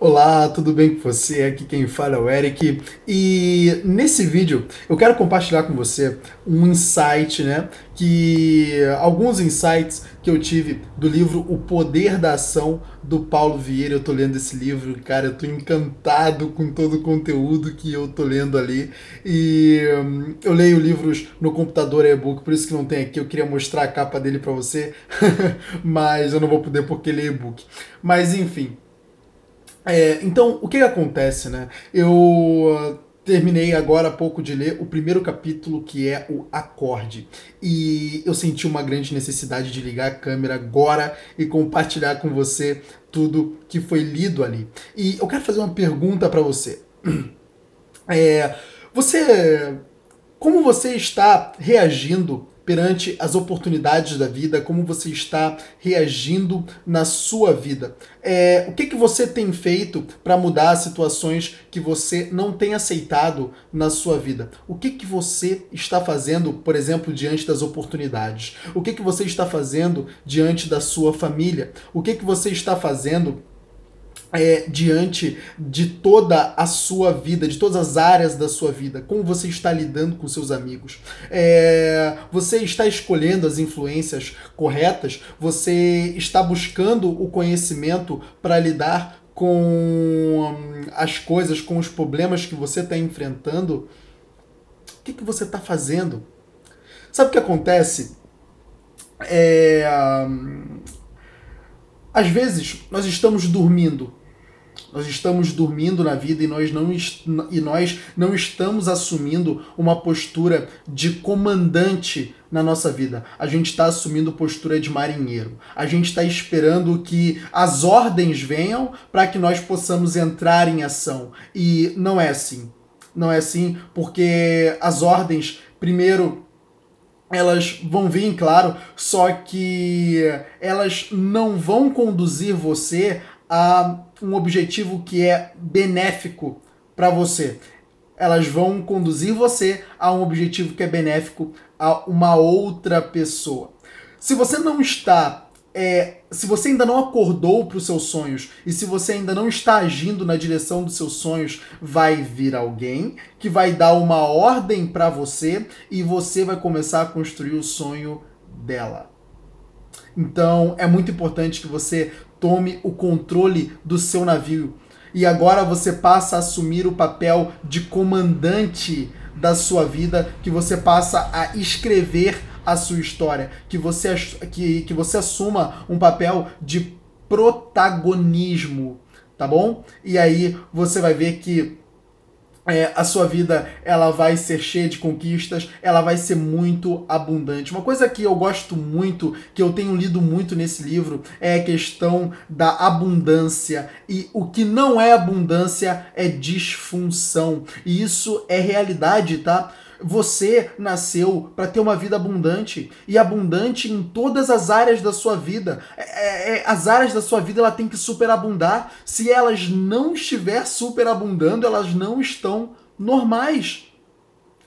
Olá, tudo bem com você? Aqui quem fala é o Eric e nesse vídeo eu quero compartilhar com você um insight, né? Alguns insights que eu tive do livro O Poder da Ação, do Paulo Vieira. Eu tô lendo esse livro, cara, eu tô encantado com todo o conteúdo que eu tô lendo ali. E eu leio livros no computador e-book, por isso que não tem aqui, eu queria mostrar a capa dele pra você, mas eu não vou poder porque ele é e-book. Mas enfim. Então, o que acontece, né? Eu terminei agora há pouco de ler o primeiro capítulo, que é o acorde. E eu senti uma grande necessidade de ligar a câmera agora e compartilhar com você tudo que foi lido ali. E eu quero fazer uma pergunta para você. Como você está reagindo perante as oportunidades da vida, como você está reagindo na sua vida? O que você tem feito para mudar situações que você não tem aceitado na sua vida? O que você está fazendo, por exemplo, diante das oportunidades? O que você está fazendo diante da sua família? O que você está fazendo diante de toda a sua vida, de todas as áreas da sua vida? Como você está lidando com seus amigos? Você está escolhendo as influências corretas? Você está buscando o conhecimento para lidar com as coisas, com os problemas que você está enfrentando? O que você está fazendo? Sabe o que acontece? Às vezes, nós estamos dormindo na vida e nós não estamos assumindo uma postura de comandante na nossa vida. A gente está assumindo postura de marinheiro. A gente está esperando que as ordens venham para que nós possamos entrar em ação. E não é assim. Não é assim, porque as ordens, primeiro, elas vão vir, claro, só que elas não vão conduzir você a um objetivo que é benéfico para você. Elas vão conduzir você a um objetivo que é benéfico a uma outra pessoa. Se você não está... Se você ainda não acordou para os seus sonhos e se você ainda não está agindo na direção dos seus sonhos, vai vir alguém que vai dar uma ordem para você e você vai começar a construir o sonho dela. Então, é muito importante que você tome o controle do seu navio e agora você passa a assumir o papel de comandante da sua vida, que você passa a escrever a sua história, que você assuma um papel de protagonismo, tá bom? E aí você vai ver que a sua vida, ela vai ser cheia de conquistas, ela vai ser muito abundante. Uma coisa que eu gosto muito, que eu tenho lido muito nesse livro, é a questão da abundância. E o que não é abundância é disfunção. E isso é realidade, tá? Você nasceu para ter uma vida abundante e abundante em todas as áreas da sua vida. As áreas da sua vida, ela tem que superabundar. Se elas não estiver superabundando, elas não estão normais.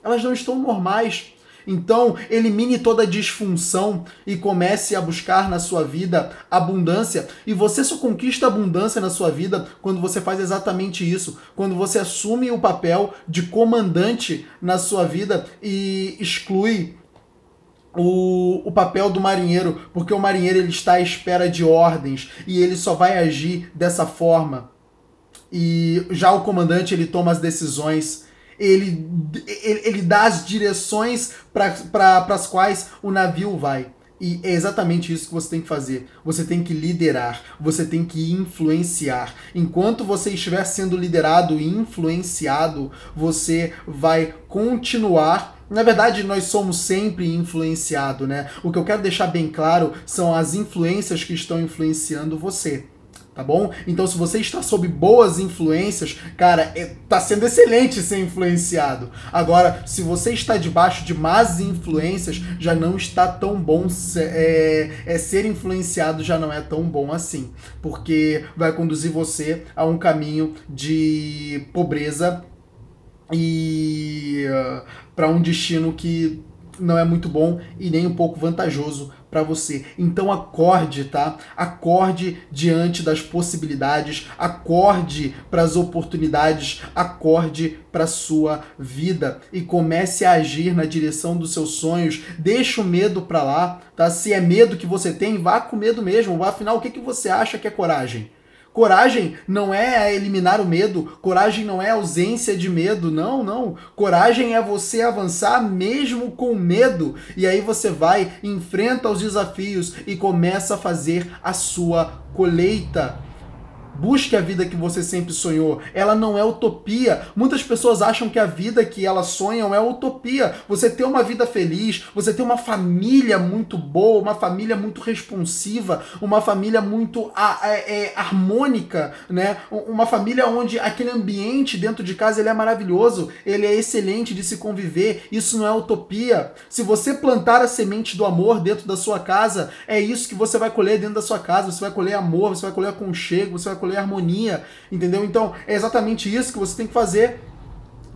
Elas não estão normais. Então, elimine toda a disfunção e comece a buscar na sua vida abundância. E você só conquista abundância na sua vida quando você faz exatamente isso. Quando você assume o papel de comandante na sua vida e exclui o papel do marinheiro. Porque o marinheiro, ele está à espera de ordens e ele só vai agir dessa forma. E já o comandante, ele toma as decisões. Ele dá as direções para as quais o navio vai. E é exatamente isso que você tem que fazer. Você tem que liderar, você tem que influenciar. Enquanto você estiver sendo liderado e influenciado, você vai continuar... Na verdade, nós somos sempre influenciados, né? O que eu quero deixar bem claro são as influências que estão influenciando você. Tá bom? Então, se você está sob boas influências, cara, tá sendo excelente ser influenciado. Agora, se você está debaixo de más influências, já não está tão bom ser influenciado, já não é tão bom assim. Porque vai conduzir você a um caminho de pobreza e para um destino que não é muito bom e nem um pouco vantajoso para você. Então acorde, tá? Acorde diante das possibilidades, acorde para as oportunidades, acorde para a sua vida e comece a agir na direção dos seus sonhos. Deixa o medo para lá, tá? Se é medo que você tem, vá com medo mesmo. Afinal, o que você acha que é coragem? Coragem não é eliminar o medo, coragem não é ausência de medo, não, não. Coragem é você avançar mesmo com medo. E aí você vai, enfrenta os desafios e começa a fazer a sua colheita. Busque a vida que você sempre sonhou. Ela não é utopia. Muitas pessoas acham que a vida que elas sonham é utopia. Você ter uma vida feliz, você ter uma família muito boa, uma família muito responsiva, uma família muito harmônica, né? Uma família onde aquele ambiente dentro de casa ele é maravilhoso, ele é excelente de se conviver. Isso não é utopia. Se você plantar a semente do amor dentro da sua casa, é isso que você vai colher dentro da sua casa. Você vai colher amor, você vai colher aconchego, você vai colher harmonia, entendeu? Então, é exatamente isso que você tem que fazer.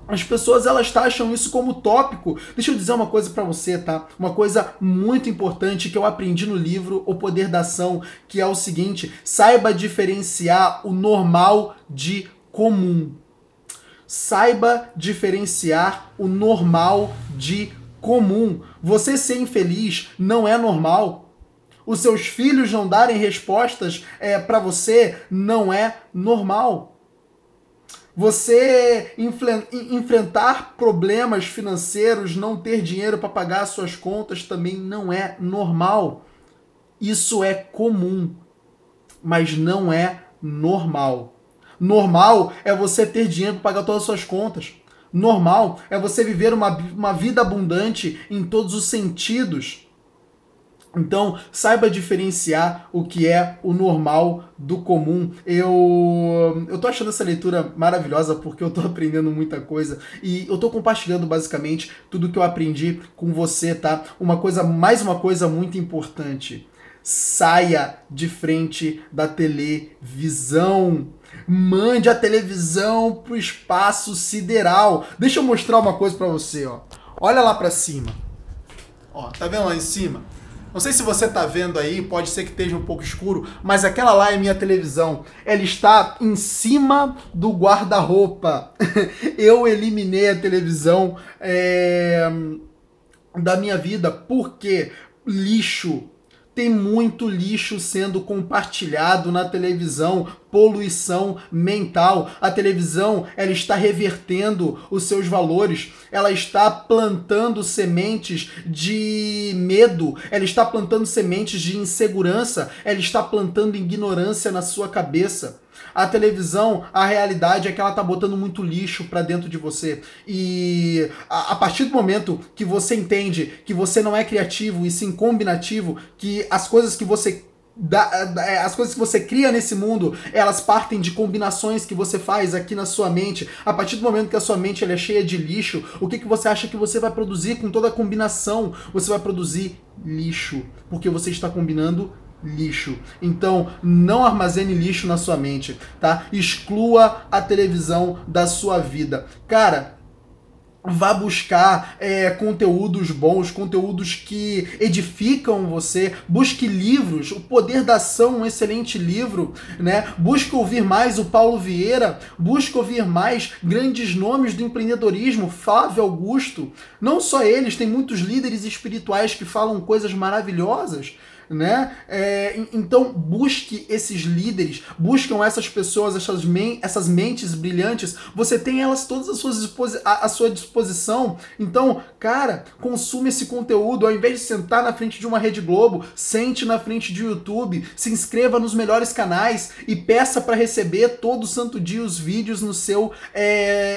As pessoas, elas acham isso como tópico. Deixa eu dizer uma coisa pra você, tá? Uma coisa muito importante que eu aprendi no livro O Poder da Ação, que é o seguinte: saiba diferenciar o normal de comum. Saiba diferenciar o normal de comum. Você ser infeliz não é normal. Os seus filhos não darem respostas para você não é normal. Você enfrentar problemas financeiros, não ter dinheiro para pagar as suas contas também não é normal. Isso é comum, mas não é normal. Normal é você ter dinheiro para pagar todas as suas contas. Normal é você viver uma vida abundante em todos os sentidos. Então, saiba diferenciar o que é o normal do comum. Eu tô achando essa leitura maravilhosa porque eu tô aprendendo muita coisa e eu tô compartilhando basicamente tudo que eu aprendi com você, tá? Mais uma coisa muito importante: saia de frente da televisão. Mande a televisão pro espaço sideral. Deixa eu mostrar uma coisa pra você, ó. Olha lá pra cima. Ó, tá vendo lá em cima? Não sei se você tá vendo aí, pode ser que esteja um pouco escuro, mas aquela lá é minha televisão. Ela está em cima do guarda-roupa. Eu eliminei a televisão da minha vida. Por quê? Lixo. Tem muito lixo sendo compartilhado na televisão, poluição mental. A televisão, ela está revertendo os seus valores, ela está plantando sementes de medo, ela está plantando sementes de insegurança, ela está plantando ignorância na sua cabeça. A televisão, a realidade é que ela tá botando muito lixo pra dentro de você. E a partir do momento que você entende que você não é criativo e sim combinativo, que as coisas que você cria nesse mundo, elas partem de combinações que você faz aqui na sua mente. A partir do momento que a sua mente ela é cheia de lixo, o que você acha que você vai produzir com toda a combinação? Você vai produzir lixo, porque você está combinando lixo. Então, não armazene lixo na sua mente, tá? Exclua a televisão da sua vida. Cara, vá buscar conteúdos bons, conteúdos que edificam você. Busque livros. O Poder da Ação, um excelente livro, né? Busque ouvir mais o Paulo Vieira. Busque ouvir mais grandes nomes do empreendedorismo, Flávio Augusto. Não só eles, tem muitos líderes espirituais que falam coisas maravilhosas, né? Então busque esses líderes, buscam essas pessoas, essas mentes brilhantes. Você tem elas todas à sua disposição. Então, cara, consuma esse conteúdo. Ao invés de sentar na frente de uma Rede Globo, sente na frente de YouTube, se inscreva nos melhores canais e peça para receber todo santo dia os vídeos no seu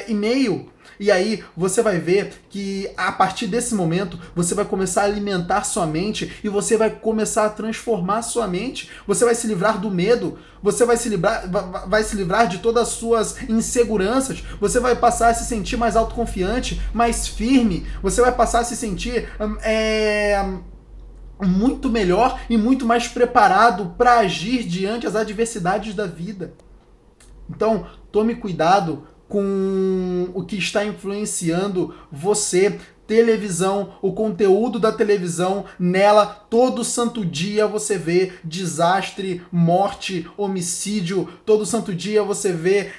e-mail. E aí você vai ver que a partir desse momento você vai começar a alimentar sua mente e você vai começar a transformar sua mente. Você vai se livrar do medo, você vai se livrar de todas as suas inseguranças, você vai passar a se sentir mais autoconfiante, mais firme, você vai passar a se sentir muito melhor e muito mais preparado para agir diante das adversidades da vida. Então, tome cuidado com o que está influenciando você. televisão, o conteúdo da televisão, nela todo santo dia você vê desastre, morte, homicídio, todo santo dia você vê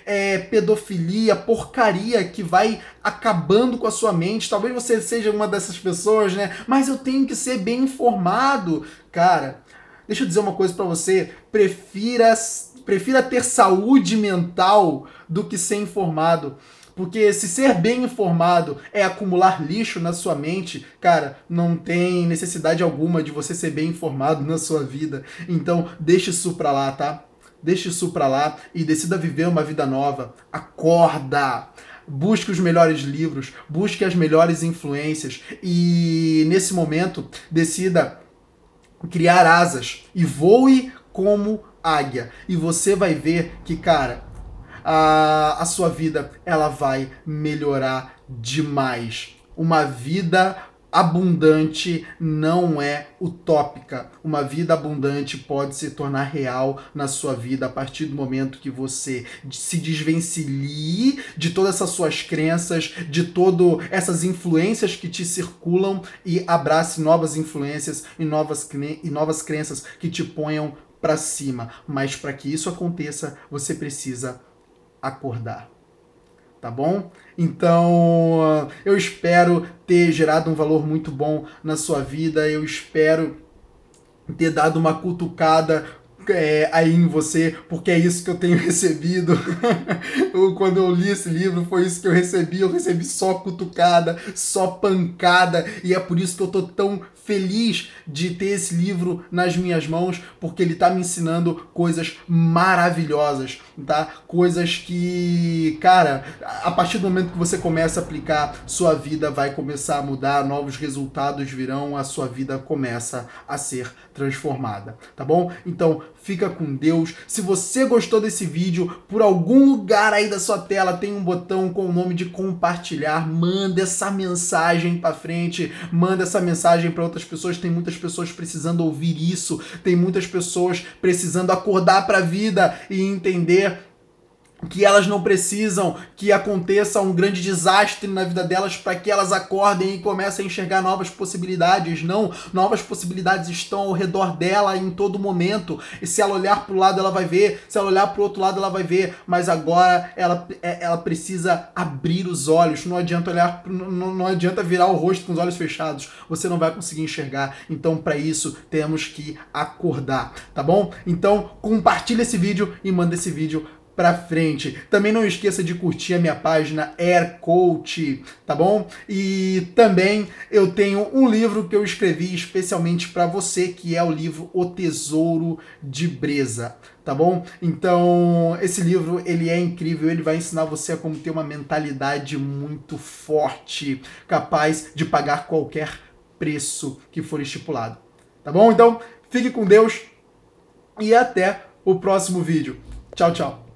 pedofilia, porcaria que vai acabando com a sua mente. Talvez você seja uma dessas pessoas, né? Mas eu tenho que ser bem informado. Cara, deixa eu dizer uma coisa pra você, prefira ter saúde mental do que ser informado. Porque se ser bem informado é acumular lixo na sua mente, cara, não tem necessidade alguma de você ser bem informado na sua vida. Então, deixa isso pra lá, tá? Deixa isso pra lá e decida viver uma vida nova. Acorda! Busque os melhores livros, busque as melhores influências e, nesse momento, decida criar asas e voe como águia. E você vai ver que, cara, a sua vida, ela vai melhorar demais. Uma vida abundante não é utópica. Uma vida abundante pode se tornar real na sua vida a partir do momento que você se desvencilhe de todas essas suas crenças, de todas essas influências que te circulam e abrace novas influências e novas crenças que te ponham para cima. Mas para que isso aconteça, você precisa acordar, tá bom? Então, eu espero ter gerado um valor muito bom na sua vida, eu espero ter dado uma cutucada aí em você, porque é isso que eu tenho recebido. Quando eu li esse livro, foi isso que eu recebi só cutucada, só pancada, e é por isso que eu tô tão feliz de ter esse livro nas minhas mãos, porque ele tá me ensinando coisas maravilhosas, tá? Coisas que, cara, a partir do momento que você começa a aplicar, sua vida vai começar a mudar, novos resultados virão, a sua vida começa a ser transformada, tá bom? Então, fica com Deus. Se você gostou desse vídeo, por algum lugar aí da sua tela tem um botão com o nome de compartilhar. Manda essa mensagem pra frente, manda essa mensagem pra outras pessoas. Tem muitas pessoas precisando ouvir isso, tem muitas pessoas precisando acordar pra vida e entender que elas não precisam que aconteça um grande desastre na vida delas para que elas acordem e comecem a enxergar novas possibilidades. Não, novas possibilidades estão ao redor dela em todo momento. E se ela olhar para o lado, ela vai ver. Se ela olhar para o outro lado, ela vai ver. Mas agora ela precisa abrir os olhos. Não adianta olhar, não adianta virar o rosto com os olhos fechados. Você não vai conseguir enxergar. Então, para isso, temos que acordar, tá bom? Então, compartilha esse vídeo e manda esse vídeo pra frente. Também não esqueça de curtir a minha página Air Coach, tá bom? E também eu tenho um livro que eu escrevi especialmente para você, que é o livro O Tesouro de Breza, tá bom? Então, esse livro, ele é incrível, ele vai ensinar você a como ter uma mentalidade muito forte, capaz de pagar qualquer preço que for estipulado, tá bom? Então, fique com Deus e até o próximo vídeo. Tchau, tchau!